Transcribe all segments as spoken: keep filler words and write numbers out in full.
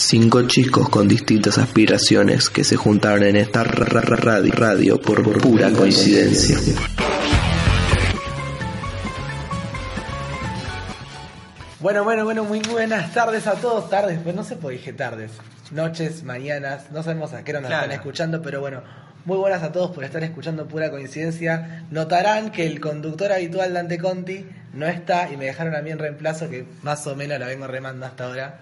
Cinco chicos con distintas aspiraciones que se juntaron en esta radio, radio por, por pura coincidencia. Bueno, bueno, bueno, muy buenas tardes a todos. Tardes, pues no sé por qué dije tardes. Noches, mañanas, no sabemos a qué hora nos claro. están escuchando, pero bueno, muy buenas a todos por estar escuchando Pura Coincidencia. Notarán que el conductor habitual Dante Conti no está y me dejaron a mí en reemplazo, que más o menos la vengo remando hasta ahora.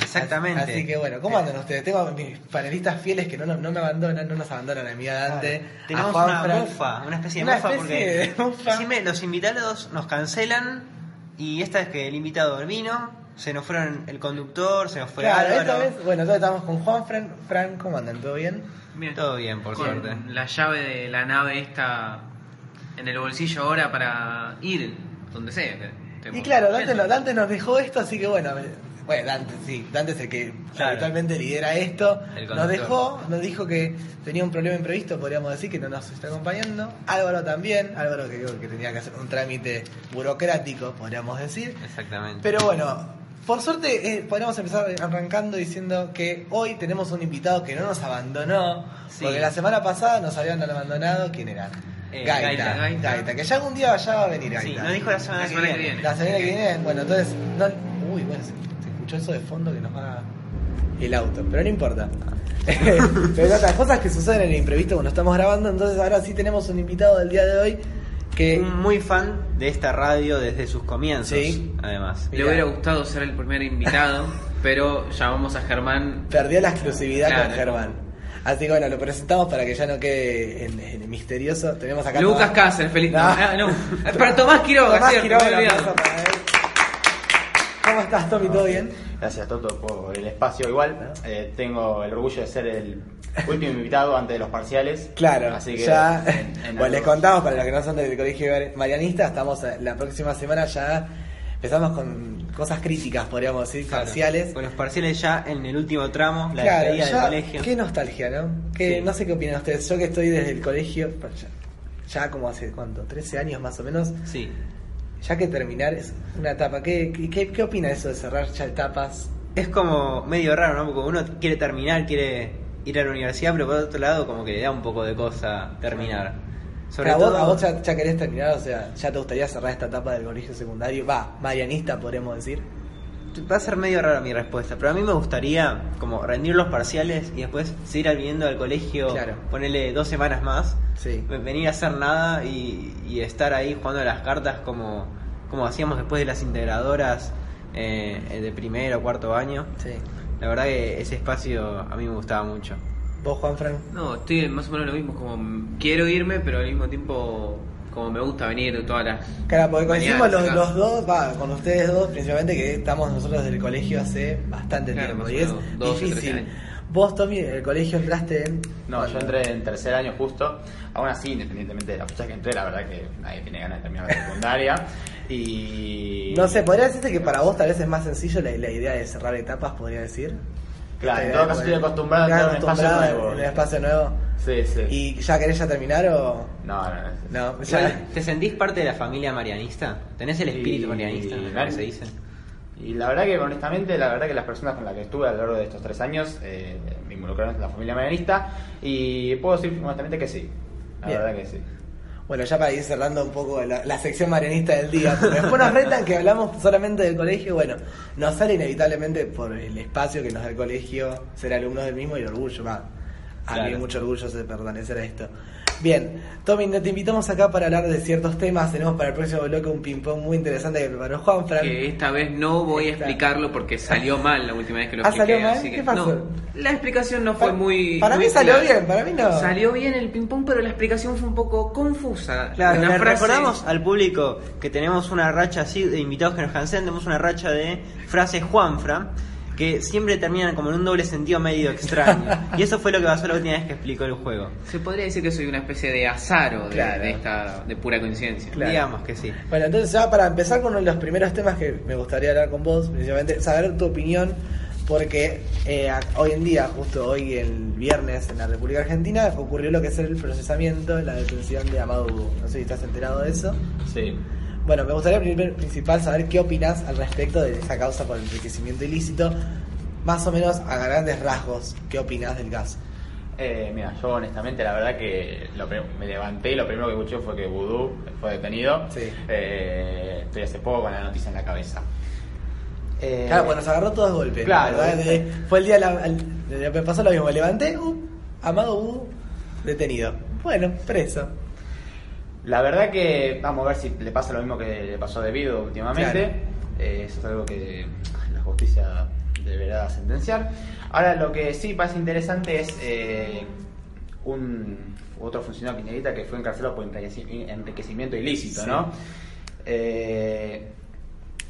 Exactamente. Así, así que bueno, ¿cómo andan ustedes? Tengo a mis panelistas fieles que no, no me abandonan, no nos abandonan a mí, a Dante. Claro. Tenemos a una Fran... mufa, una especie de una mufa, especie porque de encima los invitados nos cancelan y esta es que el invitado vino, se nos fueron el conductor, se nos fue claro, Álvaro. Esta vez, bueno, todos estamos con Juan Fran. Fran, ¿cómo andan? ¿Todo bien? Bien. Todo bien, por suerte. La llave de la nave está en el bolsillo ahora para ir donde sea. Te y claro, Dante, no, Dante nos dejó esto, así que bueno... Bueno, Dante, sí, Dante es el que claro. habitualmente lidera esto. Nos dejó, nos dijo que tenía un problema imprevisto, podríamos decir, que no nos está acompañando. Álvaro también, Álvaro que digo que tenía que hacer un trámite burocrático, podríamos decir. Exactamente. Pero bueno, por suerte eh, podríamos empezar arrancando diciendo que hoy tenemos un invitado que no nos abandonó, sí. porque la semana pasada nos habían abandonado. ¿Quién era? Eh, Gaita, Gaita, Gaita, Gaita, que ya algún día ya va a venir Gaita. Sí, nos dijo la semana, la semana que, que viene. viene. La semana que viene, bueno, entonces... No, uy, bueno, sí. eso de fondo que nos va el auto, pero no importa. Pero las cosas que suceden en el imprevisto cuando estamos grabando, entonces ahora sí tenemos un invitado del día de hoy que un muy fan de esta radio desde sus comienzos, ¿sí? Además. Mirá. Le hubiera gustado ser el primer invitado, pero llamamos a Germán. Perdió la exclusividad claro, con Germán. Así que bueno, lo presentamos para que ya no quede en, en misterioso. Tenemos acá Lucas Tomás... Cáceres, feliz. No. No, no. Para Tomás Quiroga, Tomás cierto, Quiroga ¿cómo estás, Tommy? ¿Todo bien? Gracias, Toto, por el espacio. Igual, eh, tengo el orgullo de ser el último invitado antes de los parciales. Claro, así que ya. En, en bueno, les contamos, para los que no son del Colegio Marianista, estamos la próxima semana ya. Empezamos con cosas críticas, podríamos decir, claro, parciales. Con los parciales ya en el último tramo, la claro, despedida del colegio. Qué nostalgia, ¿no? Qué, sí. No sé qué opinan ustedes. Yo que estoy desde el colegio, ya, ya como hace, ¿cuánto? trece años más o menos. Sí. Ya que terminar es una etapa, ¿qué, qué, qué opina eso de cerrar ya etapas? Es como medio raro, ¿no? Porque uno quiere terminar, quiere ir a la universidad, pero por otro lado como que le da un poco de cosa terminar. Sobre todo... ¿A vos ya, ya querés terminar? O sea, ¿ya te gustaría cerrar esta etapa del colegio secundario? Va, marianista, podemos decir. Va a ser medio rara mi respuesta, pero a mí me gustaría como rendir los parciales y después seguir viniendo al colegio, claro. ponerle dos semanas más, sí. venir a hacer nada y, y estar ahí jugando a las cartas como, como hacíamos después de las integradoras eh, de primero o cuarto año. Sí. La verdad que ese espacio a mí me gustaba mucho. ¿Vos, Juanfran? No, estoy más o menos lo mismo, como quiero irme, pero al mismo tiempo... Como me gusta venir todas las... Claro, porque coincidimos los, los dos, va, con ustedes dos, principalmente que estamos nosotros del colegio hace bastante claro, tiempo. Y es dos, difícil. Vos, Tommy, el colegio entraste en... No, bueno. yo entré en tercer año justo. Aún así, independientemente de la fecha que entré, la verdad que nadie tiene ganas de terminar la secundaria. Y... No sé, podría decirte que para vos tal vez es más sencillo la, la idea de cerrar etapas, podría decir. Claro, en todo caso estoy acostumbrado a un espacio nuevo. Un espacio nuevo. Sí, sí. ¿Y ya querés ya terminar o...? No, no, no. no ya... ¿Te sentís parte de la familia marianista? ¿Tenés el espíritu y, marianista? Y, ¿no? se dice. Y la verdad que, honestamente, la verdad que las personas con las que estuve a lo largo de estos tres años eh, me involucraron en la familia marianista y puedo decir honestamente que sí. La Bien. verdad que sí. Bueno, ya para ir cerrando un poco la, la sección marianista del día, después nos retan que hablamos solamente del colegio, bueno, nos sale inevitablemente por el espacio que nos da el colegio ser alumnos del mismo y el orgullo, va. A claro. mí mucho orgullo de pertenecer a esto. Bien, Tommy, te invitamos acá para hablar de ciertos temas. Tenemos para el próximo bloque un ping-pong muy interesante que preparó Juanfran. Que esta vez no voy a explicarlo porque salió mal la última vez que lo expliqué. ¿Ah, salió mal? Así que, ¿qué pasó? No, la explicación no fue para, muy... Para muy mí salió clara. bien, para mí no. Salió bien el ping-pong, pero la explicación fue un poco confusa. Claro, le recordamos al público que tenemos una racha así de invitados que nos cancelan. Tenemos una racha de frases Juanfran que siempre terminan como en un doble sentido medio extraño. Y eso fue lo que pasó la última vez que explicó el juego. Se podría decir que soy una especie de azaro de, claro. de esta de pura coincidencia. Claro. Digamos que sí. Bueno, entonces ya para empezar con uno de los primeros temas que me gustaría hablar con vos, principalmente saber tu opinión, porque eh, hoy en día, justo hoy el viernes en la República Argentina, ocurrió lo que es el procesamiento, la detención de Amadou Boudou. No sé si estás enterado de eso. Sí. Bueno, me gustaría principal saber qué opinas al respecto de esa causa por enriquecimiento ilícito. más o menos a grandes rasgos, ¿qué opinás del caso? Eh, mira, yo honestamente, la verdad que lo, me levanté y lo primero que escuché fue que Boudou fue detenido. Sí. Eh, estoy hace poco con la noticia en la cabeza. Eh, claro, pues nos agarró todos golpes. Claro. ¿No? Fue el día, la, el, me pasó lo mismo, me levanté, uh, Amadou Boudou, detenido. Bueno, preso. La verdad que vamos a ver si le pasa lo mismo que le pasó a De Vido últimamente. Claro. Eh, eso es algo que la justicia deberá sentenciar. Ahora, lo que sí parece interesante es eh, un otro funcionario kirchnerista que fue encarcelado por enriquecimiento ilícito, sí. ¿No? Eh,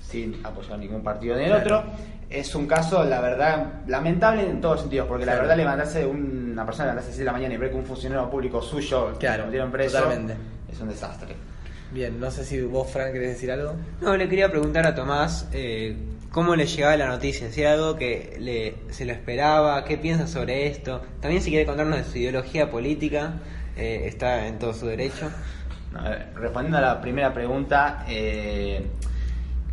sin apoyar ningún partido ni el claro. otro. Es un caso, la verdad, lamentable en todos los sentidos, porque claro. la verdad, levantarse una persona levantarse a las seis de la mañana y ver que un funcionario público suyo claro. lo metieron preso, totalmente. Es un desastre. Bien, no sé si vos, Fran, querés decir algo. No, le quería preguntar a Tomás eh, cómo le llegaba la noticia, si era algo que le, se lo esperaba, qué piensa sobre esto. También si quiere contarnos de su ideología política, eh, está en todo su derecho. No, a ver, respondiendo a la primera pregunta, eh,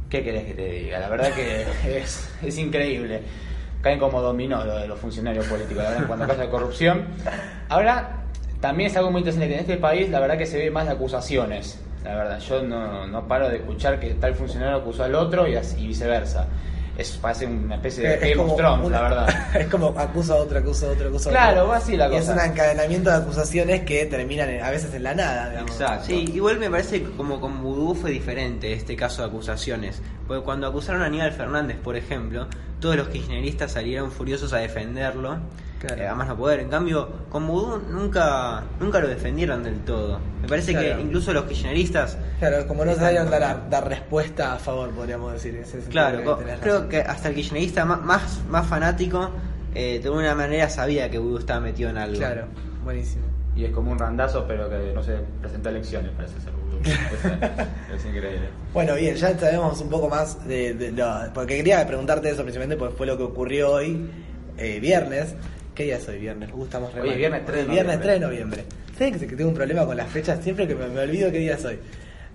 ¿qué querés que te diga? La verdad que es, es increíble. Caen como dominó lo de los funcionarios políticos, la verdad, en cuanto a casos de corrupción. Ahora, también es algo muy interesante, que en este país la verdad que se ve más de acusaciones. La verdad, yo no, no paro de escuchar que tal funcionario acusó al otro y, así, y viceversa. Es, parece una especie de Game of Thrones, la verdad. Es como acusa a otro, acusa a otro, acusa a otro. Claro, va así la cosa. Es un encadenamiento de acusaciones que terminan en, a veces en la nada, digamos. Exacto. Sí, igual me parece que como con Boudou fue diferente este caso de acusaciones. Porque cuando acusaron a Aníbal Fernández, por ejemplo, todos los kirchneristas salieron furiosos a defenderlo. Claro. Eh, además no poder. En cambio, con Boudou nunca nunca lo defendieron del todo. Me parece claro. que incluso los kirchneristas... Claro, como no sabían dar, dar respuesta a favor, podríamos decir. Ese claro, co- creo razón. Que hasta el kirchnerista más, más, más fanático eh, de alguna manera sabía que Boudou estaba metido en algo. Claro, buenísimo. Y es como un randazo, pero que no se presenta elecciones, parece ser Boudou. Es increíble. Bueno, bien, ya sabemos un poco más de... de, de no, porque quería preguntarte eso precisamente porque fue lo que ocurrió hoy, eh, viernes. ¿Qué día es hoy? Viernes. Gustamos hoy es viernes tres de noviembre. tres de noviembre. ¿Sabes que tengo un problema con las fechas? Siempre que me, me olvido qué día es hoy.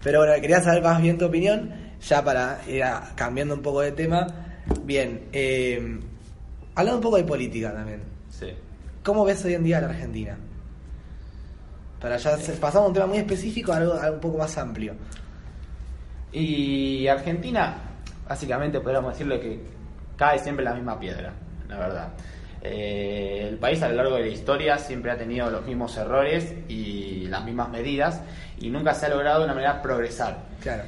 Pero bueno, quería saber más bien tu opinión. Ya para ir a, cambiando un poco de tema. Bien. Eh, hablando un poco de política también. Sí. ¿Cómo ves hoy en día a la Argentina? Para ya sí. pasamos a un tema muy específico a algo, a algo un poco más amplio. Y Argentina, básicamente podríamos decirle que cae siempre la misma piedra, la verdad. Eh, el país a lo largo de la historia siempre ha tenido los mismos errores y las mismas medidas y nunca se ha logrado de una manera progresar. Claro.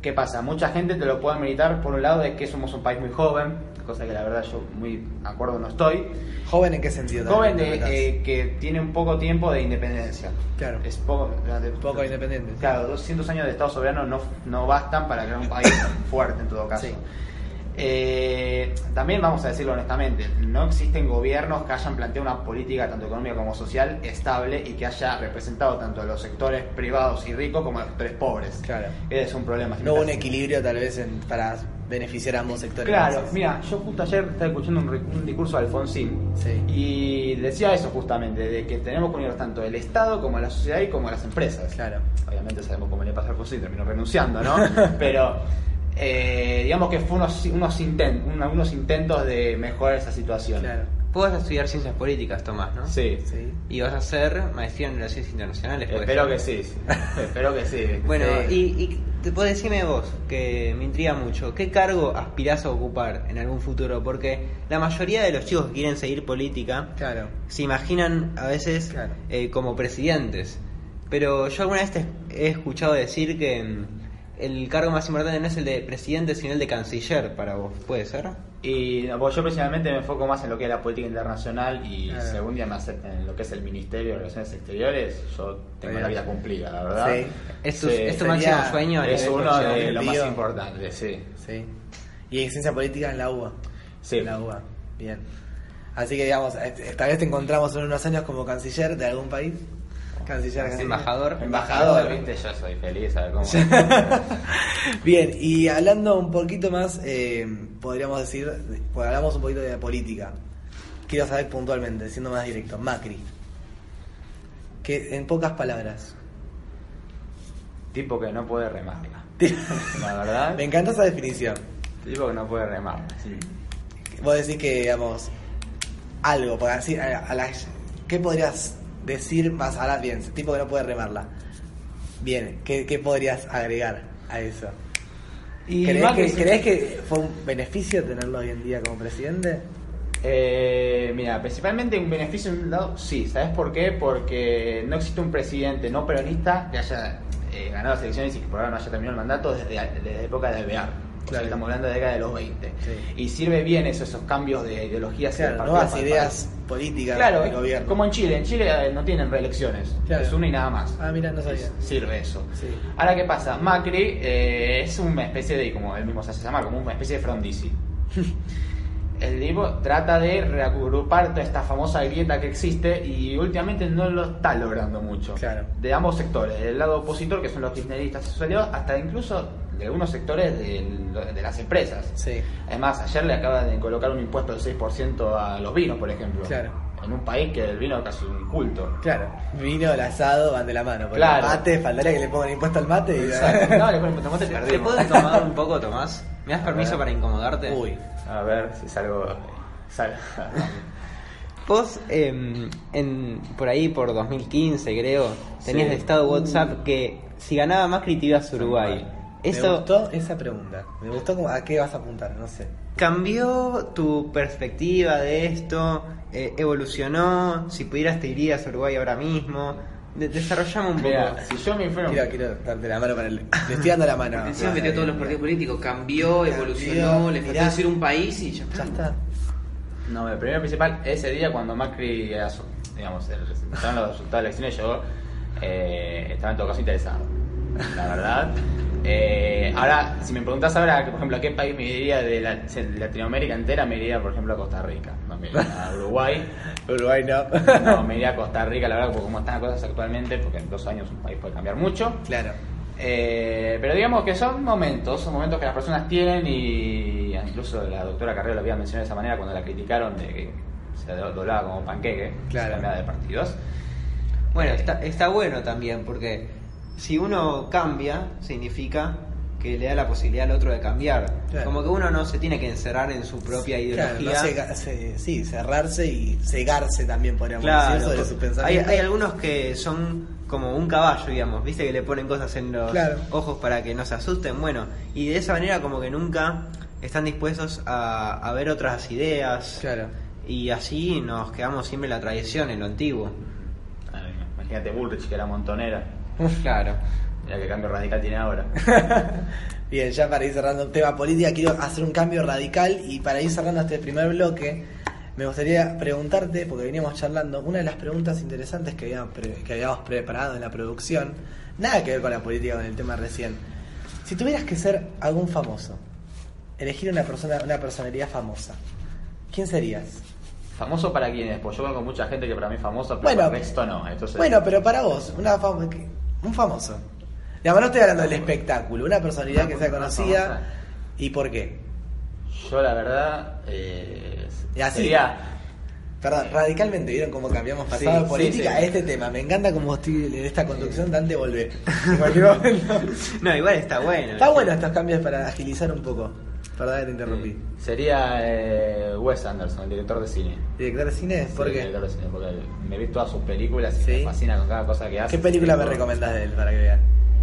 ¿Qué pasa? Mucha gente te lo puede meditar por un lado de que somos un país muy joven, cosa que la verdad yo muy acuerdo no estoy. ¿Joven en qué sentido? Joven de, eh, que tiene un poco tiempo de independencia. Claro. Es poco, de, poco independiente. Claro, doscientos años de Estado soberano no, no bastan para crear un país fuerte en todo caso. Sí. Eh, también vamos a decirlo honestamente, no existen gobiernos que hayan planteado una política tanto económica como social estable y que haya representado tanto a los sectores privados y ricos como a los sectores pobres. Claro. Ese es un problema. No hubo un equilibrio tal vez en, para beneficiar a ambos sectores. Claro, mira, yo justo ayer estaba escuchando un, un discurso de Alfonsín sí. y decía eso justamente, de que tenemos que unirnos tanto el Estado como la sociedad y como las empresas. Claro. Obviamente sabemos cómo le pasó a Alfonsín, terminó renunciando, ¿no? Pero... Eh, digamos que fue unos, unos, intent, unos intentos de mejorar esa situación. Claro. Vos vas a estudiar ciencias políticas, Tomás, ¿no? Sí. sí. Y vas a hacer maestría en relaciones internacionales. Espero que sí. Espero que sí. Bueno, sí. y, y te podés decirme vos, que me intriga mucho, ¿qué cargo aspirás a ocupar en algún futuro? Porque la mayoría de los chicos que quieren seguir política claro. se imaginan a veces claro. eh, como presidentes. Pero yo alguna vez te he escuchado decir que... El cargo más importante no es el de presidente, sino el de canciller para vos, ¿puede ser? Y pues yo personalmente me enfoco más en lo que es la política internacional y claro. si algún día me aceptan en lo que es el Ministerio de Relaciones Exteriores, yo tengo sí. la vida cumplida, la verdad. Sí. ¿Es tu, sí. es tu máximo sueño? Es uno de los más importantes, sí. sí. ¿Y en ciencia política en la U B A? Sí. En la U B A, bien. Así que digamos, tal vez te encontramos en unos años como canciller de algún país. Canciller, canciller. Embajador, embajador, embajador, viste, yo soy feliz, a ver cómo. Bien, y hablando un poquito más, eh, podríamos decir, pues hablamos un poquito de política. Quiero saber puntualmente, siendo más directo, Macri. Que en pocas palabras. Tipo que no puede remarla. La verdad. Me encanta esa definición. Tipo que no puede remarla, sí. Vos decís que, digamos, algo, por así, a, a la, ¿qué podrías decir más a la bien? Tipo que no puede remarla. Bien, ¿qué, qué podrías agregar a eso? Y ¿Creés, que, ¿creés que fue un beneficio tenerlo hoy en día como presidente? Eh, mira, principalmente un beneficio en un lado, sí. ¿Sabes por qué? Porque no existe un presidente no peronista que haya eh, ganado las elecciones y que por ahora no haya terminado el mandato desde, desde la época de Alvear. Claro. Estamos hablando de la década de los veinte. Sí. Y sirve bien eso, esos cambios de ideologías. Claro, partido, nuevas ideas políticas, claro, del gobierno. Como en Chile. En Chile no tienen reelecciones. Claro. Es una y nada más. Ah, mira, no sabía. Sirve eso. Sí. Ahora, ¿qué pasa? Macri eh, es una especie de, como él mismo se hace llamar, como una especie de Frondizi. El tipo trata de reagrupar toda esta famosa grieta que existe y últimamente no lo está logrando mucho. Claro. De ambos sectores, del lado opositor, que son los kirchneristas y sus aliados, hasta incluso de algunos sectores de, de las empresas. Sí. Además, ayer le acaban de colocar un impuesto del seis por ciento a los vinos, por ejemplo. Claro. En un país que el vino es casi un culto. Claro. Vino, el asado, van de la mano. Claro. El mate, faltaría que le pongan impuesto al mate. Y... Exacto. No, le ponen impuesto al mate y perdimos. ¿Te puedo incomodar un poco, Tomás? ¿Me das permiso para incomodarte? Uy. A ver si salgo... Sal. Vos, eh, en, por ahí, por dos mil quince, creo, tenías sí. de estado WhatsApp que si ganaba Macri te ibas a Uruguay. Eso... Me gustó esa pregunta. Me gustó como, a qué vas a apuntar, no sé. ¿Cambió tu perspectiva de esto? Eh, ¿Evolucionó? Si pudieras te irías a Uruguay ahora mismo. De- desarrollamos un Mira, poco. Si yo me fuera... Quiero, quiero darte la mano para el... Le estoy dando la mano. La intención metió todos los partidos políticos. Cambió, evolucionó, le faltó decir un país y ya está. Ya está. No, el primero principal, ese día cuando Macri, digamos, el resultado, los resultados de la elección, yo eh, estaba en todo caso interesado. La verdad. Eh, ahora, si me preguntás ahora, por ejemplo, a qué país me iría de, la, de Latinoamérica entera, me iría, por ejemplo, a Costa Rica. No, me iría a Uruguay. Uruguay no. No, me iría a Costa Rica, la verdad, porque como están las cosas actualmente, porque en dos años un país puede cambiar mucho. Claro. Eh, pero digamos que son momentos, son momentos que las personas tienen y incluso la doctora Carrero lo había mencionado de esa manera cuando la criticaron de que se doblaba como panqueque. Claro. Se de partidos. Bueno, eh, está, está bueno también porque... Si uno cambia, significa que le da la posibilidad al otro de cambiar. Claro. Como que uno no se tiene que encerrar en su propia ideología. Claro, no se, se, sí, cerrarse y cegarse también, podríamos claro, decir, sobre sus pensamientos. Hay, hay algunos que son como un caballo, digamos, viste que le ponen cosas en los claro. ojos para que no se asusten. Bueno, y de esa manera como que nunca están dispuestos a, a ver otras ideas. Claro. Y así nos quedamos siempre en la tradición, en lo antiguo. Imagínate Bullrich, que era montonera. Claro. Mira qué cambio radical tiene ahora. Bien, ya para ir cerrando un tema política, quiero hacer un cambio radical. Y para ir cerrando este primer bloque, me gustaría preguntarte, porque veníamos charlando, una de las preguntas interesantes que habíamos, pre- que habíamos preparado en la producción, nada que ver con la política, con el tema recién. Si tuvieras que ser algún famoso, elegir una persona, una personalidad famosa, ¿quién serías? ¿Famoso para quién es? Pues yo conozco mucha gente que para mí es famosa, pero bueno, para el resto no. Entonces... Bueno, pero para vos, una fama... Un famoso. Digamos, no estoy hablando del espectáculo, una personalidad que sea conocida. Famosa. ¿Y por qué? Yo, la verdad, eh, así, sería... Perdón, eh, radicalmente vieron cómo cambiamos pasado sí, de política sí, sí. a este tema. Me encanta cómo estoy en esta conducción, Dante volver. No, igual está bueno. Está bueno estos cambios para agilizar un poco. Perdón que te interrumpí. Sería eh, Wes Anderson, el director de cine. ¿Director de cine? ¿Por sí, qué? Director de cine, porque me vi todas sus películas y ¿sí? me fascina con cada cosa que hace. ¿Qué película me recomendás de él para que vean?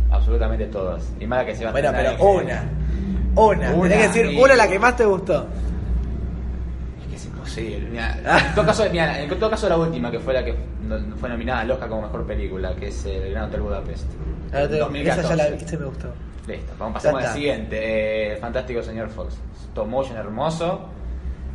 Absolutamente todas. Y más la que se va a Bueno, pero una. Que... Una. una. Tenés que decir y... una la que más te gustó. Es que es imposible. Mirá, en, todo caso, mirá, en todo caso, la última que fue la que fue nominada al Oscar como mejor película, que es El Gran Hotel Budapest. Claro, dos mil catorce. Esa ya la viste y me gustó. Listo, vamos, pasamos al siguiente. Eh, Fantástico señor Fox. Stop motion hermoso.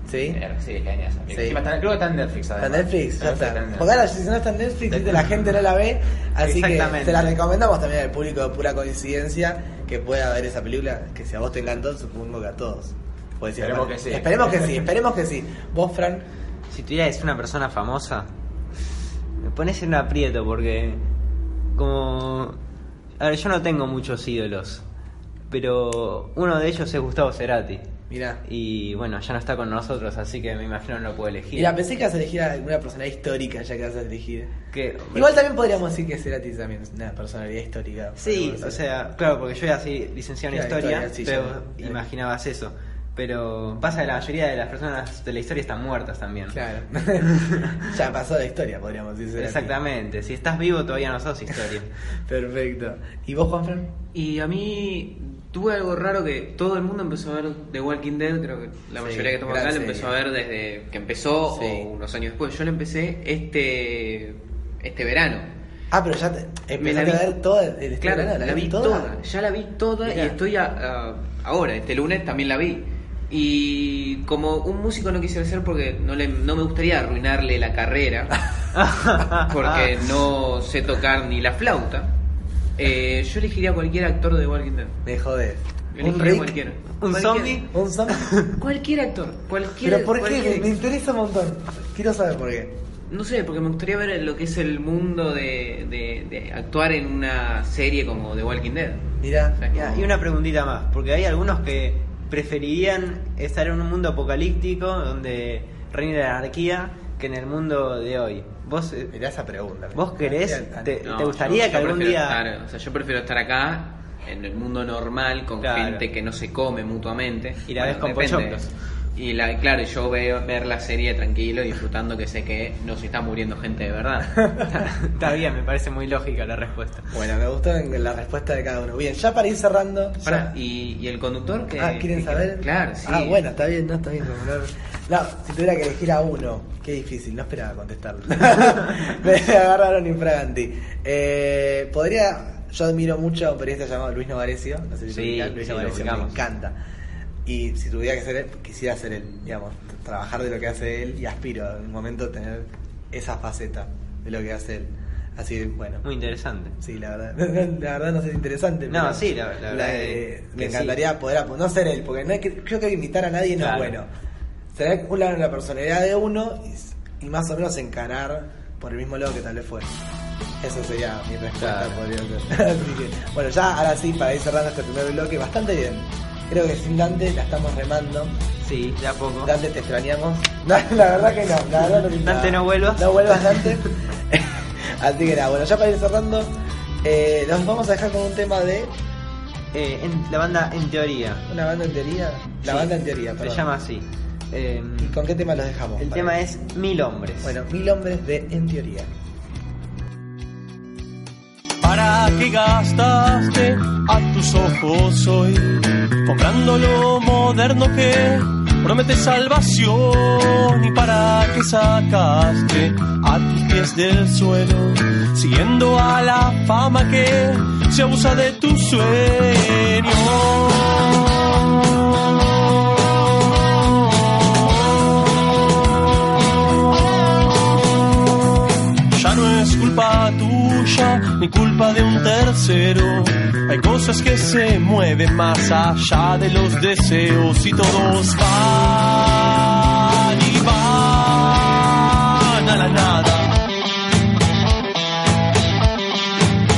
Sí. Eh, sí, genial. Sí. Sí, creo que está en Netflix. Además. Está en Netflix, ya está. está. Porque ahora, si no está en Netflix, Netflix, la gente no la ve. Así que te la recomendamos también al público de pura coincidencia que pueda ver esa película. Que si a vos te encantó, supongo que a todos. Pues, si esperemos, que sí. esperemos que sí. Esperemos que sí. Vos, Fran. Si tú eres una persona famosa, me pones en un aprieto porque. Como. A ver, yo no tengo muchos ídolos, pero uno de ellos es Gustavo Cerati. Mirá. Y bueno, ya no está con nosotros, así que me imagino no lo puedo elegir. Mirá, pensé que vas a elegir a alguna personalidad histórica ya que vas a elegir. ¿Qué? Igual también podríamos decir que Cerati también es una personalidad histórica. Sí, o sea, claro, porque yo era así licenciado en claro, historia, historia sí, pero yo, imaginabas eh. eso. Pero pasa que la mayoría de las personas de la historia están muertas también. Claro. Ya pasó la historia, podríamos decir. Exactamente. Aquí. Si estás vivo todavía no sos historia. Perfecto. ¿Y vos, Juan Fran? Y a mí tuve algo raro que todo el mundo empezó a ver The Walking Dead. Creo que la sí, mayoría que estamos acá lo empezó a ver desde que empezó sí. o unos años después. Yo lo empecé este este verano. Ah, pero ya te empezaste a ver toda el Claro, verano, la, la vi toda? toda. Ya la vi toda Mirá. y estoy a, a, ahora, este lunes también la vi. Y como un músico no quise hacer porque no, le, no me gustaría arruinarle la carrera, porque no sé tocar ni la flauta, eh, yo elegiría a cualquier actor de Walking Dead. Me jodés. ¿Un Rick? Cualquiera. ¿Un zombie? ¿Un zombie? Cualquier actor. Cualquier, ¿Pero por cualquier... qué? Me interesa un montón. Quiero saber por qué. No sé, porque me gustaría ver lo que es el mundo de, de, de actuar en una serie como The Walking Dead. Mirá, o sea, mirá. Como... Y una preguntita más, porque hay algunos que... preferirían estar en un mundo apocalíptico donde reina la anarquía que en el mundo de hoy. Vos mirá esa pregunta. ¿Vos querés? ¿Te, no, te gustaría yo, que yo algún día? Estar, o sea, yo prefiero estar acá en el mundo normal con claro. gente que no se come mutuamente y la bueno, ves con pochoclos. Y la, claro, yo veo ver la serie tranquilo y disfrutando que sé que no se está muriendo gente de verdad. Está bien, me parece muy lógica la respuesta. Bueno, me gustó la respuesta de cada uno. Bien, ya para ir cerrando. Para, ¿y, ¿Y el conductor? Que, ah, ¿quieren que, saber? Que, claro, sí. Ah, bueno, está bien, no está bien. No, si tuviera que elegir a uno, qué difícil, no esperaba contestarlo. Me agarraron infraganti. Eh, Podría, yo admiro mucho a un periodista llamado Luis Novaresio. No sé si sí, te Luis sí, Novaresio, me encanta. Y si tuviera que ser él, quisiera ser él, digamos, trabajar de lo que hace él y aspiro en un momento a tener esa faceta de lo que hace él. Así que, bueno. Muy interesante. Sí, la verdad. La verdad no sé si es interesante. No, pero sí, la, la, la verdad. Eh, me encantaría sí. poder no ser él, porque no hay que, creo que imitar a nadie claro. no es bueno. Será una la personalidad de uno y, y más o menos encarar por el mismo lado que tal vez fue. Eso sería mi respuesta, claro. podría ser. Así que, bueno, ya ahora sí, para ir cerrando este primer bloque, bastante bien. Creo que sin Dante la estamos remando. Sí, ya poco. Dante, te extrañamos. No, la verdad que no. La verdad no Dante, no vuelvas. No vuelvas, Dante. Así que nada, bueno, ya para ir cerrando, eh, nos vamos a dejar con un tema de... Eh, en, la banda En Teoría. ¿Una banda En Teoría? La sí, banda En Teoría, perdón. Se llama así. Eh, ¿Y con qué tema los dejamos? El vale. tema es Mil Hombres. Bueno, Mil Hombres de En Teoría. ¿Para qué gastaste a tus ojos hoy? Comprando lo moderno que promete salvación. ¿Y para qué sacaste a tus pies del suelo? Siguiendo a la fama que se abusa de tus sueños. Es culpa tuya, ni culpa de un tercero. Hay cosas que se mueven más allá de los deseos y todos van y van a la nada.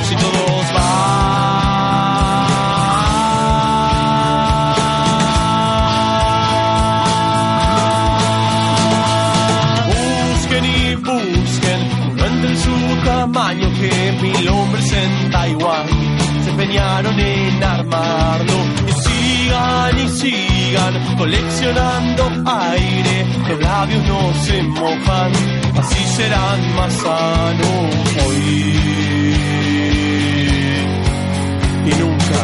Si todos van, busquen y busquen. Entre su tamaño que mil hombres en Taiwán se empeñaron en armarlo. Y sigan y sigan coleccionando aire. Los labios no se mojan, así serán más sanos hoy y nunca.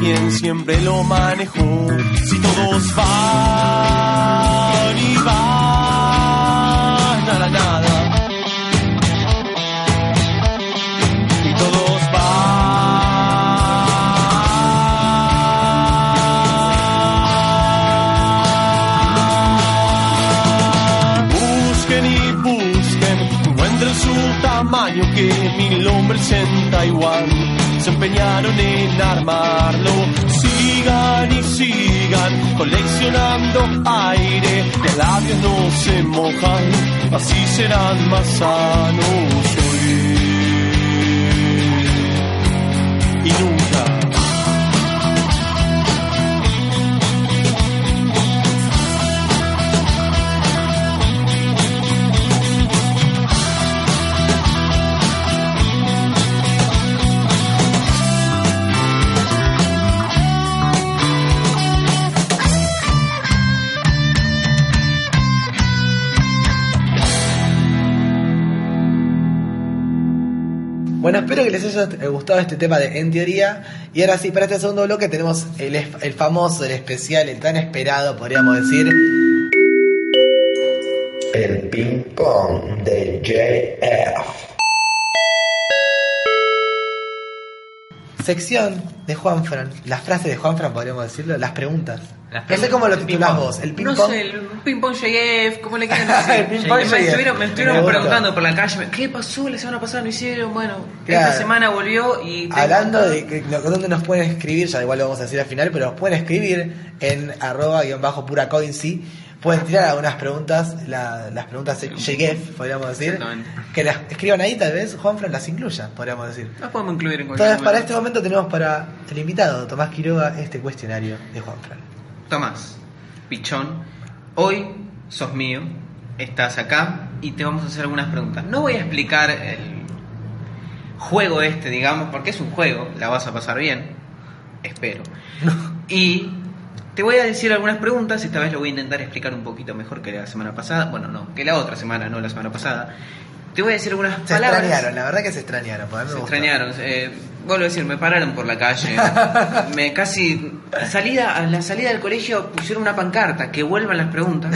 Quien siempre lo manejó. Si todos van y van tamaño que mil hombres en Taiwán se empeñaron en armarlo. Sigan y sigan coleccionando aire, que labios no se mojan, así serán más sanos hoy y nunca. Bueno, espero que les haya gustado este tema de En Teoría. Y ahora sí, para este segundo bloque tenemos el, el famoso, el especial, el tan esperado, podríamos decir, el ping pong de J F. Sección de Juan Fran. Las frases de Juan Fran, podríamos decirlo. Las preguntas. Las preguntas. No sé cómo lo titulás vos. El ping pong. No sé, el ping pong J F, ¿cómo le quieren decir? El ping pong J F. Me estuvieron, me estuvieron me preguntando por la calle, ¿qué pasó la semana pasada? No hicieron, bueno, claro. Esta semana volvió y... Hablando de que, dónde nos pueden escribir, ya igual lo vamos a decir al final, pero nos pueden escribir en arroba guión bajo pura coinci. Pueden tirar algunas preguntas, la, las preguntas J F, podríamos decir, que las escriban ahí, tal vez Juanfran las incluya, podríamos decir. Las podemos incluir en cualquier Entonces, momento. Para este momento tenemos para el invitado, Tomás Quiroga, este cuestionario de Juanfran. Tomás, pichón, hoy sos mío, estás acá y te vamos a hacer algunas preguntas. No voy a explicar el juego este, digamos, porque es un juego, la vas a pasar bien, espero. No. Y te voy a decir algunas preguntas, esta vez lo voy a intentar explicar un poquito mejor que la semana pasada, bueno, no, que la otra semana, no la semana pasada. Te voy a decir algunas se palabras. Se extrañaron, la verdad que se extrañaron. Se gustó. extrañaron. Eh, vuelvo a decir, me pararon por la calle. me casi... Salida, a la salida del colegio pusieron una pancarta, que vuelvan las preguntas.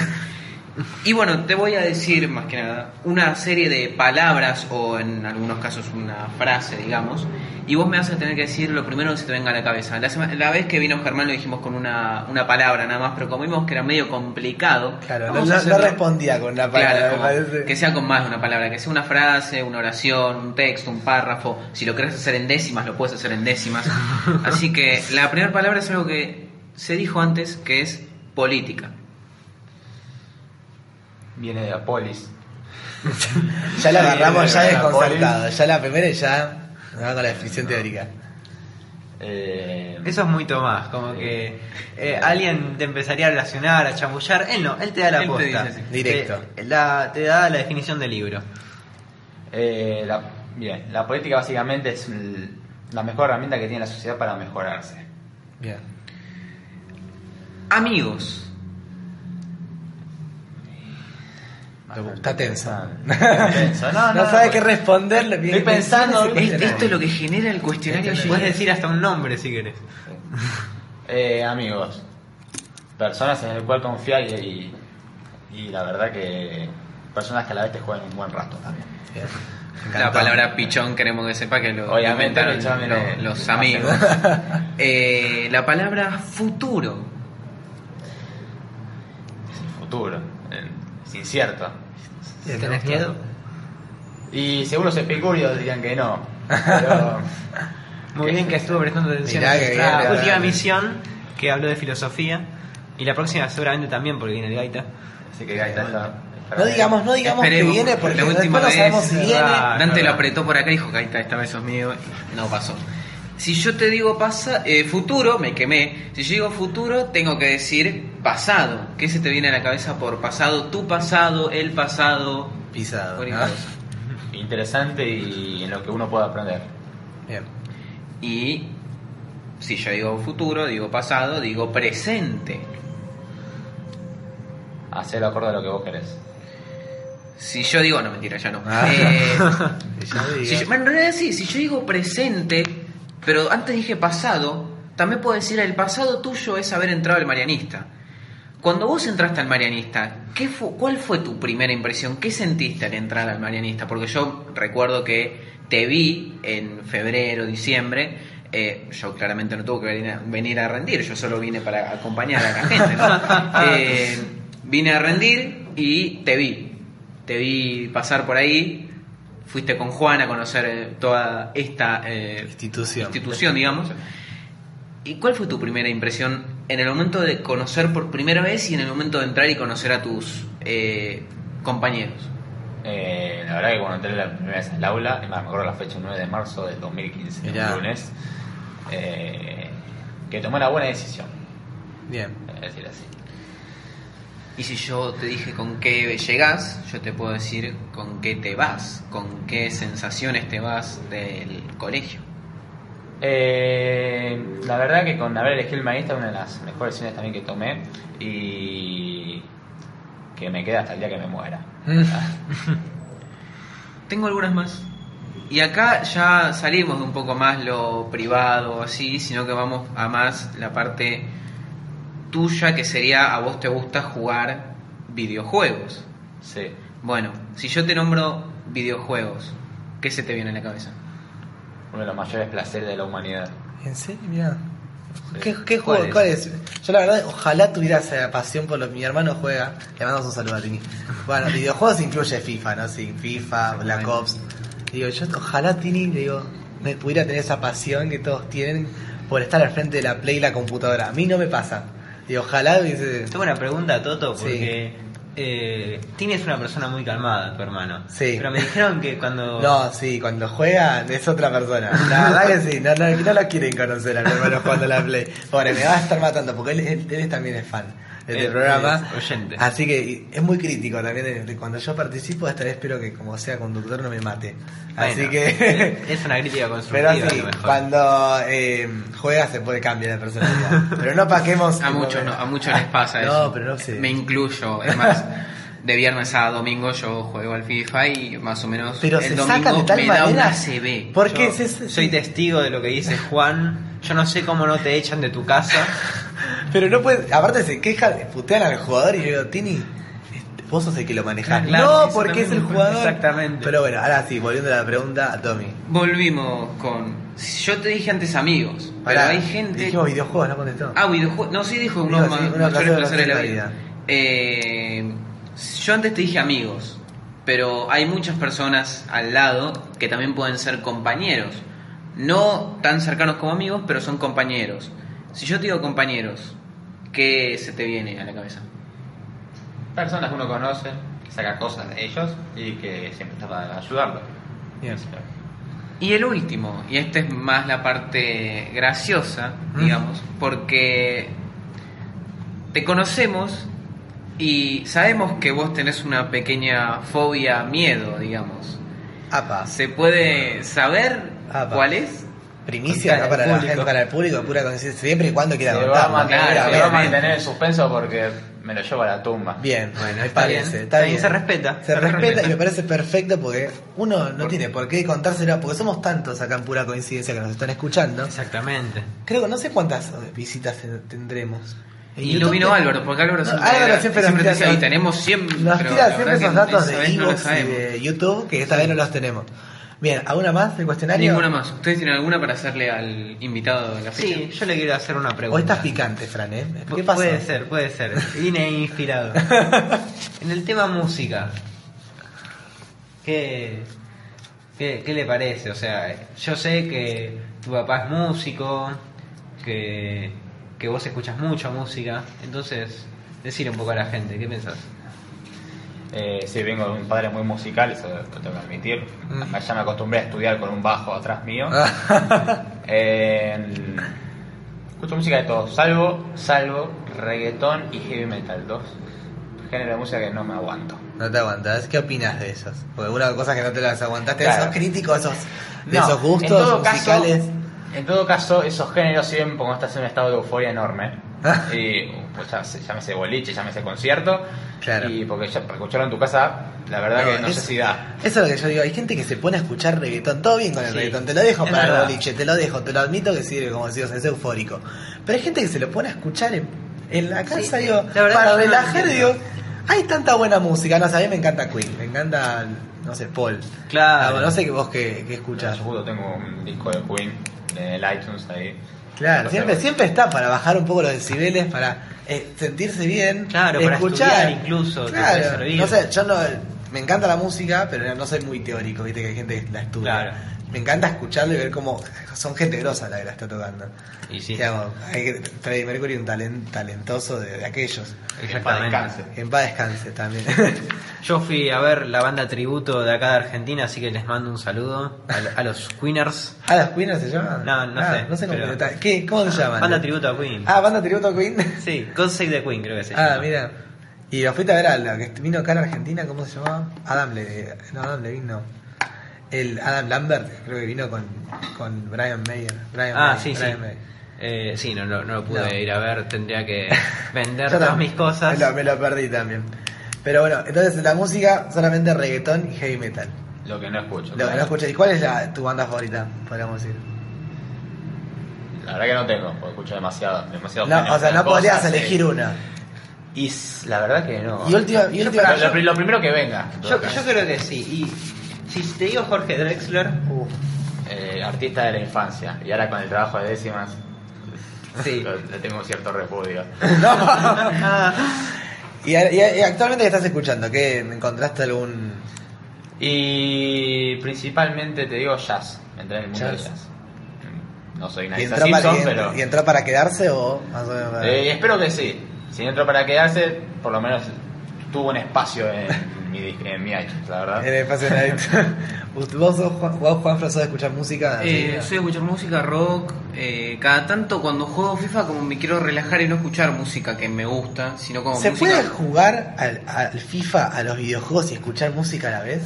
Y bueno, te voy a decir, más que nada, una serie de palabras, o en algunos casos una frase, digamos. Y vos me vas a tener que decir lo primero que se te venga a la cabeza. La, sema, la vez que vino Germán lo dijimos con una, una palabra nada más, pero como vimos que era medio complicado... Claro, no, no respondía con la palabra, claro, me parece. Que sea con más de una palabra, que sea una frase, una oración, un texto, un párrafo. Si lo querés hacer en décimas, lo puedes hacer en décimas. Así que la primera palabra es algo que se dijo antes, que es política. Viene de la polis. Ya la agarramos, ya desconcertado. Ya la primera y ya... No, con la descripción no. teórica. Eh, Eso es muy Tomás, como eh, que eh, alguien te empezaría a relacionar, a chambullar. Él no, él te da la posta. Directo. Te, la, te da la definición del libro. Eh, la, bien, la política básicamente es el, la mejor herramienta que tiene la sociedad para mejorarse. Bien. Amigos. Está tenso. tenso. No, no, no sabe no, qué responderle. Estoy pensando. Es, esto es lo que genera el cuestionario. Puedes decir hasta un nombre si querés. Eh, amigos. Personas en las cuales confiar y, y, y la verdad que personas que a la vez te juegan un buen rato también. La palabra pichón queremos que sepa que lo obviamente lo, los, los amigos. eh, la palabra futuro. Es el futuro. El, Es incierto. ¿Tenés miedo? Y según los epicúreos dirían que no. Pero... Muy bien que estuvo prestando atención a nuestra última misión, que habló de filosofía. Y la próxima seguramente también, porque viene el Gaita. Así que Gaita está... No digamos, no digamos Esperemos, que viene, porque la última vez, no sabemos si viene. Dante lo apretó por acá y dijo, Gaita, esta vez sos mío. No pasó. Si yo te digo pasa, eh, futuro, me quemé. Si yo digo futuro, tengo que decir pasado. ¿Qué se te viene a la cabeza por pasado? Tu pasado, el pasado... Pisado. ¿No? Interesante y en lo que uno puede aprender. Bien. Y si yo digo futuro, digo pasado, digo presente. Hacer acorde a lo que vos querés. Si yo digo... No, mentira, ya no. Ah, eh, si si yo, en realidad sí, si yo digo presente... Pero antes dije pasado, también puedo decir el pasado tuyo es haber entrado al Marianista. Cuando vos entraste al Marianista, ¿qué fu- ¿cuál fue tu primera impresión? ¿Qué sentiste al entrar al Marianista? Porque yo recuerdo que te vi en febrero, diciembre. Eh, yo claramente no tuve que venir a rendir, yo solo vine para acompañar a la gente, ¿no? eh, Vine a rendir y te vi. Te vi pasar por ahí. fuiste con Juan a conocer eh, toda esta eh, institución. institución, digamos. ¿Y cuál fue tu primera impresión en el momento de conocer por primera vez y en el momento de entrar y conocer a tus eh, compañeros? Eh, la verdad que cuando entré la primera vez al aula, me acuerdo la fecha, nueve de marzo del dos mil quince, el lunes, eh, que tomé la buena decisión. Bien. Para decir así. Y si yo te dije con qué llegás, yo te puedo decir con qué te vas, con qué sensaciones te vas del colegio. Eh, la verdad que con haber elegido el Marianista, una de las mejores decisiones también que tomé y que me queda hasta el día que me muera. Tengo algunas más. Y acá ya salimos de un poco más lo privado, así, sino que vamos a más la parte tuya, que sería, a vos te gusta jugar videojuegos. Sí. Bueno, si yo te nombro videojuegos, ¿qué se te viene a la cabeza? Uno de los mayores placeres de la humanidad. ¿En serio? Mirá. Sí. ¿Qué, qué juego? ¿Cuál es? ¿Cuál es? Yo la verdad, ojalá tuviera esa pasión por lo que mi hermano juega. Le mandamos un saludo a Tini. Bueno, videojuegos incluye FIFA, ¿no? Sí, FIFA, Black Ops. Digo, yo ojalá Tini, digo, me pudiera tener esa pasión que todos tienen por estar al frente de la Play y la computadora. A mí no me pasa. Y ojalá... Dice... Tengo una pregunta, Toto, porque... Sí. Eh, Tini es una persona muy calmada, tu hermano. Sí. Pero me dijeron que cuando... No, sí, cuando juega es otra persona. La verdad que sí, no, no, no lo quieren conocer a mi hermano jugando la Play. Pobre, me va a estar matando, porque él, él, él también es fan de este programa. Es oyente. Así que es muy crítico también. Cuando yo participo, esta vez espero que como sea conductor no me mate. Así bueno, que... Es una crítica constructiva. Pero sí, cuando eh, juega se puede cambiar de personalidad. Pero no paquemos... A muchos no, a muchos les pasa eso. No, pero no sé. Me incluyo, es más... De viernes a domingo yo juego al FIFA y más o menos pero el se domingo de tal me manera, da una C B. Porque yo se, soy testigo de lo que dice Juan. Yo no sé cómo no te echan de tu casa. Pero no puedes... Aparte se quejan, putean al jugador y yo digo, Tini, vos sos el que lo manejás. Claro, no, porque es el jugador. Exactamente. Pero bueno, ahora sí, volviendo a la pregunta a Tommy. Volvimos con... Yo te dije antes amigos, Pará, pero hay gente... Dijimos videojuegos, no contestó. Ah, videojuegos. No, sí dijo unos sí, mayores placeres de la vida. Eh... Yo antes te dije amigos, pero hay muchas personas al lado que también pueden ser compañeros. No tan cercanos como amigos, pero son compañeros. Si yo te digo compañeros, ¿qué se te viene a la cabeza? Personas que uno conoce, que saca cosas de ellos y que siempre está para ayudarlos. Yes. Y el último, y esta es más la parte graciosa, mm. digamos, porque te conocemos... Y sabemos que vos tenés una pequeña fobia, miedo, digamos. Apa. ¿Se puede saber Apa. cuál es? Primicia acá para, la gente, para el público, pura conciencia, siempre y cuando quiera contar. Vamos a mantener el suspenso porque me lo llevo a la tumba. Bien, bueno, está bien. Parece, está bien. bien. Se respeta. Se, se respeta, respeta y me parece perfecto porque uno no ¿Por tiene por qué contárselo, porque somos tantos acá en pura coincidencia que nos están escuchando. Exactamente. Creo que no sé cuántas visitas tendremos. Y no vino Álvaro, porque Álvaro, no, Álvaro siempre, siempre nos tira. Y tenemos siempre. Nos tira siempre esos datos de iVoox y de YouTube que esta vez no los tenemos. Bien, ¿alguna más del cuestionario? Ninguna más. ¿Ustedes tienen alguna para hacerle al invitado de la fecha? Sí, yo le quiero hacer una pregunta. O estás picante, Fran, ¿eh? ¿Qué pasó? Puede ser, puede ser. Vine inspirado. En el tema música, ¿qué, qué, ¿qué le parece? O sea, yo sé que tu papá es músico, que. que vos escuchas mucha música, entonces decirle un poco a la gente, ¿qué pensás? Eh, sí, vengo de un padre muy musical, eso lo tengo que admitir. Mm. Ya me acostumbré a estudiar con un bajo atrás mío. eh, escucho música de todo, salvo, salvo reggaetón y heavy metal, dos géneros de música que no me aguanto. No te aguantas, ¿qué opinas de esos? Porque una cosa que no te las aguantaste, claro. Esos críticos, esos, de no, esos gustos en todo musicales. Caso, En todo caso, esos géneros siguen como estás en un estado de euforia enorme. Y pues ya, ya me sé boliche, ya me sé concierto. Claro. Y porque ya para escucharlo en tu casa, la verdad no, que no es, sé si da. Eso es lo que yo digo. Hay gente que se pone a escuchar reggaetón. Todo bien con el sí, reggaetón. Te lo dejo para verdad. el boliche, te lo dejo. Te lo admito que sirve, como decís, es eufórico. Pero hay gente que se lo pone a escuchar en, en la casa, sí, digo, la para relajar, no digo, hay tanta buena música. No, o sea, a mí me encanta Queen, me encanta... No sé, Paul. Claro. Ah, no sé que vos que, que escuchás. Yo justo tengo un disco de Queen en el iTunes ahí. Claro, no siempre, siempre está para bajar un poco los decibeles, para eh, sentirse bien. Claro, escuchar. Para estudiar incluso. Claro. Te puede servir. No sé, yo no, me encanta la música, pero no soy muy teórico, viste que hay gente que la estudia. Claro. Me encanta escucharlo y ver cómo son gente grosa la que la está tocando. Y sí. Digamos, hay, Freddie Mercury, un talent, talentoso de, de aquellos. En paz descanse. En paz descanse también. Yo fui a ver la banda tributo de acá de Argentina, así que les mando un saludo a, a los Queeners. ¿A los Queeners se llaman? No, no ah, sé. No sé cómo, pero... está. ¿Qué? ¿Cómo se llaman? Banda tributo a Queen. Ah, banda tributo a Queen. Sí, God Save the Queen creo que se llama. Ah, mira. Y la fuiste a ver a la que vino acá a Argentina, ¿cómo se llamaba? Adam Levine. No, Adam Levine no. El Adam Lambert, creo que vino con, con Brian May. Brian ah, May, sí, Brian sí. May. Eh, sí, no, no, no lo pude no. ir a ver, tendría que vender todas mis cosas. Me lo, me lo perdí también. Pero bueno, entonces la música solamente reggaetón y heavy metal. Lo que no escucho. Lo claro. que no escucho. ¿Y cuál es la, tu banda favorita, podríamos decir? La verdad que no tengo, porque escucho demasiado. demasiado no, o sea, no podrías cosas, elegir sí. una. Y la verdad que no. Y última, y última, yo, lo, lo primero que venga. Yo, yo creo que sí. Y... Si te digo Jorge Drexler, uh, eh, artista de la infancia, y ahora con el trabajo de décimas, sí. le tengo cierto repudio. No. ¿Y, y, y actualmente qué estás escuchando? ¿Qué encontraste algún...? Y principalmente te digo jazz, entré en el mundo jazz. de jazz. No soy una Lisa Simpson, para, y pero... ¿Y entró para quedarse o...? Más o menos para... Eh, espero que sí. Si entró para quedarse, por lo menos tuvo un espacio en... Mi, en mi iTunes, la verdad. En el espacio de iTunes. ¿Vos, Juan, Juan Fran, sos de escuchar música? Eh, soy de escuchar música, rock. Eh, cada tanto cuando juego FIFA, como me quiero relajar y no escuchar música que me gusta, sino como ¿Se música... puede jugar al, al FIFA, a los videojuegos y escuchar música a la vez?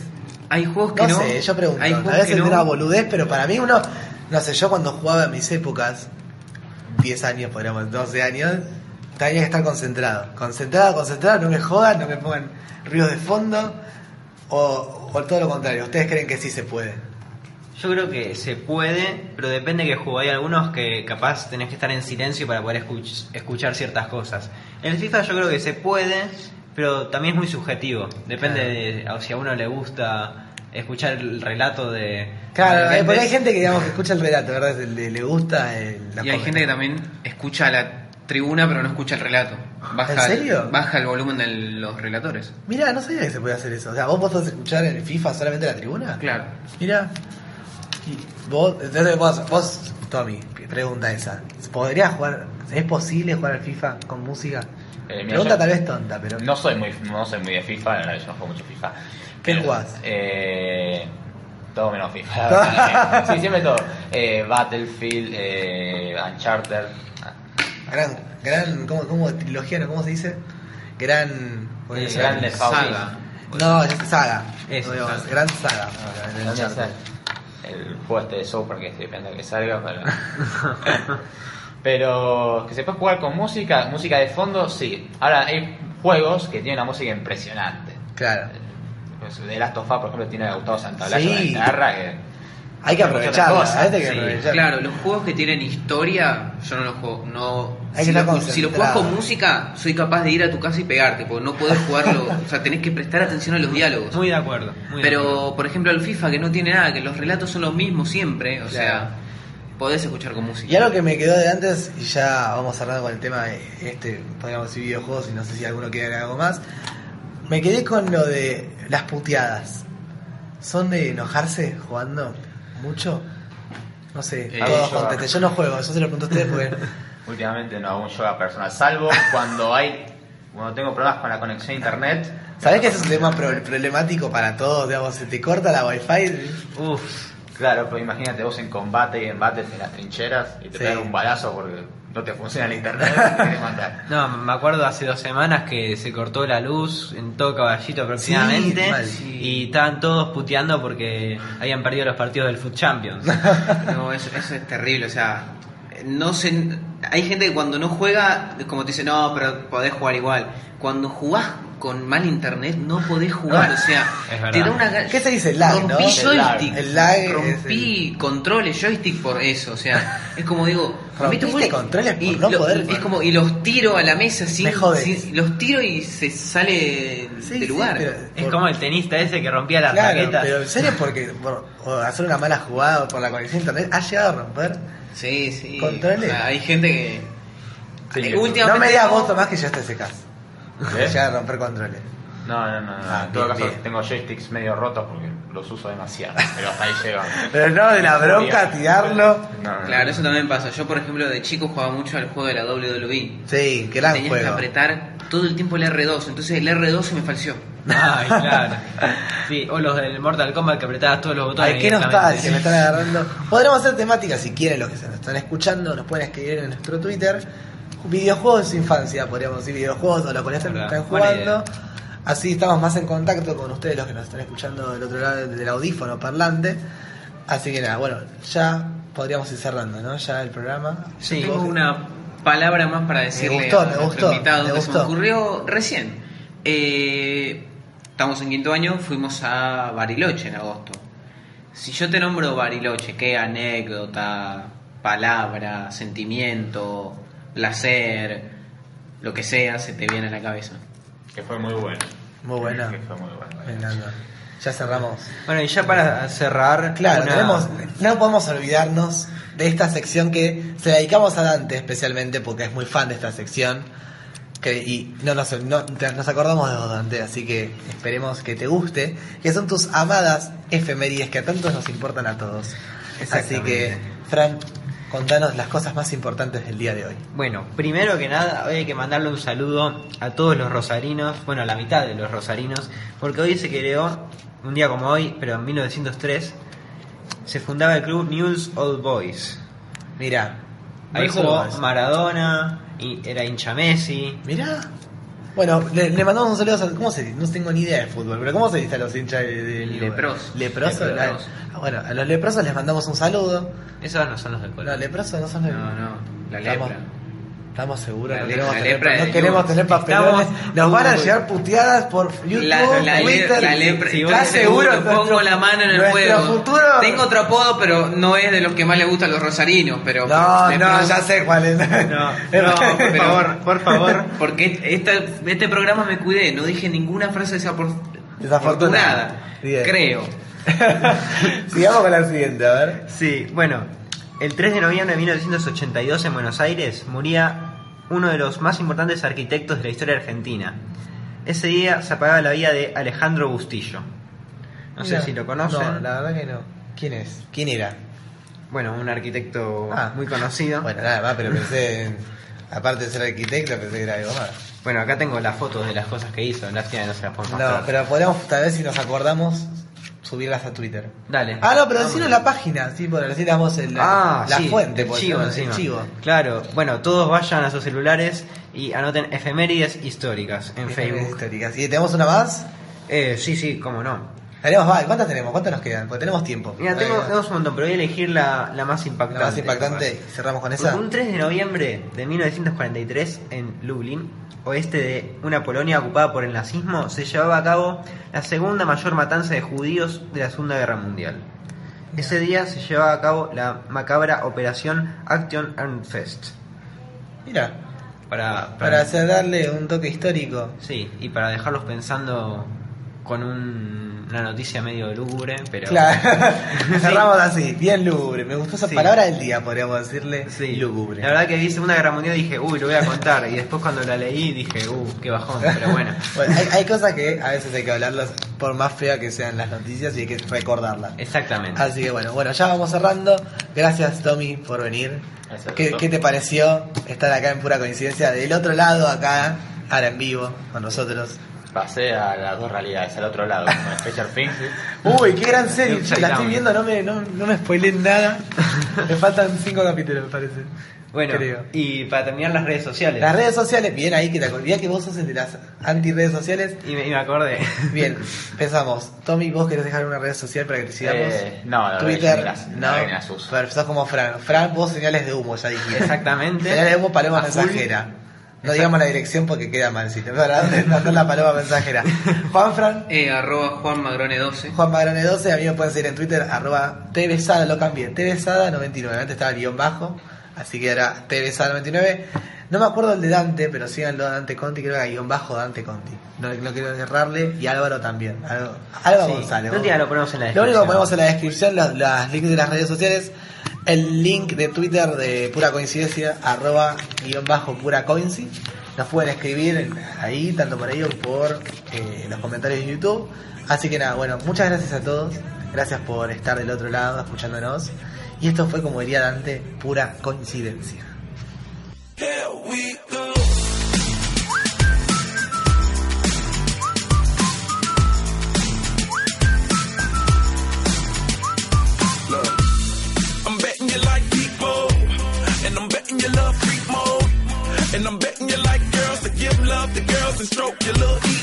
Hay juegos que no. No sé, yo pregunto. A veces no. Era boludez, pero para mí uno... No sé, yo cuando jugaba en mis épocas, diez años, podríamos, doce años... Tenía que estar concentrado, concentrado, concentrado, no me jodan, no me pongan ríos de fondo o, o todo lo contrario. ¿Ustedes creen que sí se puede? Yo creo que se puede, pero depende que juego. Hay algunos que capaz tenés que estar en silencio para poder escuch- escuchar ciertas cosas. En el FIFA yo creo que se puede, pero también es muy subjetivo. Depende claro. de si a uno le gusta escuchar el relato de... Claro, de porque hay gente que, digamos, que escucha el relato, ¿verdad? Le, le gusta el, la Y hay gente que también escucha la... tribuna, pero no escucha el relato. Baja, ¿En serio? Baja el volumen de los relatores. Mirá, no sabía que se podía hacer eso. O sea, ¿vos podés escuchar en FIFA solamente la tribuna? Claro. Mirá. Vos, entonces vos, vos, Tommy, pregunta esa. ¿Podrías jugar, es posible jugar al FIFA con música? Eh, mira, pregunta tal vez tonta, pero... No soy muy no soy muy de FIFA, la verdad, yo no juego mucho FIFA. ¿Qué jugás? Eh... Todo menos FIFA. Sí, siempre todo. Eh, Battlefield, eh, Uncharted... Gran, gran, ¿cómo, cómo trilogía, no? ¿Cómo se dice? Gran... Eh, gran de saga. No, es saga. Es, no, digamos, gran saga. No, no, no, el, el juego este de software que estoy pensando que salga, pero... pero que se puede jugar con música, música de fondo, sí. Ahora, hay juegos que tienen una música impresionante. Claro. The Last of Us, por ejemplo, tiene a Gustavo Santaolalla en sí. guitarra que... Hay que aprovecharlo, sí, claro, los juegos que tienen historia, yo no los juego, no... Hay si, que lo, si los jugás con música, soy capaz de ir a tu casa y pegarte, porque no podés jugarlo, o sea, tenés que prestar atención a los diálogos. Muy de acuerdo. Muy Pero, de acuerdo. Por ejemplo, el FIFA, que no tiene nada, que los relatos son los mismos siempre, o claro. sea, podés escuchar con música. Y algo que me quedó de antes, y ya vamos cerrando con el tema, este, podríamos decir videojuegos, y no sé si alguno quiere agregar algo más, me quedé con lo de las puteadas. ¿Son de enojarse jugando? ¿Mucho? No sé, eh, yo, yo no juego, yo se lo pregunto a ustedes porque... Últimamente no hago un yoga personal, salvo cuando hay cuando tengo problemas con la conexión a internet. ¿Sabés que ese es un tema pro- problemático para todos? Digamos, se te corta la wifi. Uff, claro, pero imagínate vos en combate y embates en las trincheras y te sí. pegan un balazo porque no te funciona el internet y te querés matar. No, me acuerdo hace dos semanas que se cortó la luz en todo Caballito aproximadamente. Sí, sí. Y estaban todos puteando porque habían perdido los partidos del Foot Champions. No, eso, eso es terrible, o sea, no se, hay gente que cuando no juega, como te dice, no, pero podés jugar igual. Cuando jugás con mal internet no podés jugar, o sea, te da una... ¿Qué se dice? El lag, rompí ¿no? joystick, el lag. El lag rompí el... controles, joystick por eso, o sea, es como digo, rompiste un... controles por no lo, poder... Es como, y los tiro a la mesa, sin, sin, los tiro y se sale sí, del lugar. Sí, pero, es como el tenista ese que rompía las claro, raquetas. Pero en serio porque por, por hacer una mala jugada o por la conexión a internet ha llegado a romper sí, sí. controles. O sea, hay gente que... Sí, eh, no me digas vos, Tomás, que ya está ese caso. ¿Eh? Llegar a romper controles. No, no, no, no. Ah, en todo bien, caso bien. Tengo joysticks medio rotos porque los uso demasiado. Pero hasta ahí llegan. Pero no, de la bronca tirarlo. No, no, claro, no. Eso también pasa. Yo, por ejemplo, de chico jugaba mucho al juego de la doble u doble u E. Sí, que la tenías juego. que apretar todo el tiempo el erre dos. Entonces el erre dos se me falseó. Ay, claro. Sí, o los del Mortal Kombat que apretabas todos los botones. Ay, qué nostalgia me están agarrando. Podremos hacer temáticas si quieren los que se nos están escuchando. Nos pueden escribir en nuestro Twitter. Videojuegos de su infancia, podríamos decir. Videojuegos o los que están jugando. Así estamos más en contacto con ustedes, los que nos están escuchando del otro lado del audífono parlante. Así que nada, bueno, ya podríamos ir cerrando, ¿no? Ya el programa. Sí, tengo una palabra más para decirle. Me gustó, a me gustó. Invitado me que gustó. Se me ocurrió recién. Eh, estamos en quinto año, fuimos a Bariloche en agosto. Si yo te nombro Bariloche, ¿qué anécdota, palabra, sentimiento, placer, lo que sea, se te viene a la cabeza? Que fue muy bueno. Muy bueno. Que fue muy bueno. Ya cerramos. Bueno, y ya para cerrar... Claro, una... tenemos, no podemos olvidarnos de esta sección que se dedicamos a Dante especialmente porque es muy fan de esta sección. Que, y no nos, no, nos acordamos de vos, Dante, así que esperemos que te guste. Que son tus amadas efemérides que a tantos nos importan a todos. Así que, Fran... Contanos las cosas más importantes del día de hoy. Bueno, primero que nada, hoy hay que mandarle un saludo a todos los rosarinos, bueno, a la mitad de los rosarinos, porque hoy se creó, un día como hoy, pero en mil novecientos tres, se fundaba el club Newell's Old Boys. Mirá, ahí jugó Maradona, y era hincha Messi. Mirá. Bueno, le, le mandamos un saludo a... ¿Cómo se dice? No tengo ni idea de fútbol, pero ¿cómo se dice a los hinchas de, de leprosos? Leprosos. Leprosos. La, bueno, a los leprosos les mandamos un saludo. Esos no son los del colegio. No, leprosos no son los del colegio. No, no, la estamos, lepra. Estamos seguros, no, lepra, queremos lepra, lepra, no queremos tener papelones. Estamos, nos van a llegar puteadas por YouTube, la, la Twitter. La lepra, si ¿estás seguro? Nuestro, pongo la mano en el fuego. Futuro... Tengo otro apodo, pero no es de los que más le gustan a los rosarinos. Pero no, leprosos. No, ya sé cuál es. No, no, por favor, por favor. Porque esta, este programa me cuidé, no dije ninguna frase desafortunada. Creo. Sigamos con la siguiente, a ver. Sí, bueno, el tres de noviembre de mil novecientos ochenta y dos en Buenos Aires moría uno de los más importantes arquitectos de la historia argentina. Ese día se apagaba la vida de Alejandro Bustillo. No, no sé si lo conocen. No, la verdad que no. ¿Quién es? ¿Quién era? Bueno, un arquitecto ah, muy conocido. Bueno, nada más, pero pensé en, aparte de ser arquitecto, pensé que era algo más. Bueno, acá tengo las fotos de las cosas que hizo. En la final no se las puedo mostrar. No, pero podemos, tal vez si nos acordamos, subirlas a Twitter. Dale. Ah, no, pero decirnos la página, sí, porque así damos el, ah, la sí, fuente. El chivo, el chivo. Claro, bueno, todos vayan a sus celulares y anoten efemérides históricas en efemérides Facebook. Históricas. ¿Y tenemos una más? Eh, sí, sí, cómo no. Tenemos, vale, ¿cuántas tenemos? ¿Cuántas nos quedan? Porque tenemos tiempo. Mira, tengo, tenemos un montón, pero voy a elegir la, la más impactante. La más impactante, y cerramos con esa. Un tres de noviembre de mil novecientos cuarenta y tres en Lublin, oeste de una Polonia ocupada por el nazismo, se llevaba a cabo la segunda mayor matanza de judíos de la Segunda Guerra Mundial. Ese día se llevaba a cabo la macabra operación Aktion Ehrenfest. Mira, para, para, para hacer darle un toque histórico. Sí, y para dejarlos pensando con un, una noticia medio lúgubre, pero... Claro, cerramos así, bien lúgubre. Me gustó esa sí. palabra del día, podríamos decirle, sí. lúgubre. La verdad que vi Segunda Guerra Mundial y dije, uy, lo voy a contar. Y después cuando la leí dije, uy, qué bajón, pero bueno. Bueno, hay, hay cosas que a veces hay que hablarlas por más fea que sean las noticias y hay que recordarlas. Exactamente. Así que bueno, bueno, ya vamos cerrando. Gracias, Tommy, por venir. Gracias, ¿Qué, ¿Qué te pareció estar acá en pura coincidencia? Del otro lado, acá, ahora en vivo, con nosotros. Pasé a las dos realidades, al otro lado, con Special Things. Uy, qué gran serie, la estoy viendo, no me, no, no me spoilen nada. Me faltan cinco capítulos, me parece. Bueno, creo. Y para terminar, las redes sociales. Las redes sociales, bien ahí que te acordé que vos sos el de las anti-redes sociales. Y me, y me acordé. Bien, empezamos. Tommy, ¿vos querés dejar una red social para que te sigamos? Eh, no, no, Twitter, no, las, no, no las uso. Pero sos como Fran. Fran, vos señales de humo, ya dijiste. Exactamente. Señales de humo, paloma mensajera. No digamos la dirección porque queda mal, si te parás no la paloma mensajera. Juanfran. Eh, arroba Juan Magrone doce. Juan Magrone doce, a mí me pueden seguir en Twitter, arroba T V Sada, lo cambié. T V Sada noventa y nueve, antes estaba el guión bajo, así que ahora T V Sada noventa y nueve. No me acuerdo el de Dante, pero síganlo, Dante Conti, creo que hay guión bajo Dante Conti. No, no quiero cerrarle, y Álvaro también. Álvaro, Álvaro sí, González. No lo ponemos en la descripción. Lo único que ponemos en la descripción, los, los links de las redes sociales. El link de Twitter de Pura Coincidencia, arroba guión bajo pura coinci. Nos pueden escribir ahí, tanto por ahí o por eh, los comentarios de YouTube. Así que nada, bueno, muchas gracias a todos. Gracias por estar del otro lado, escuchándonos. Y esto fue, como diría Dante, pura coincidencia. And I'm betting you like girls to give love to girls and stroke your little e.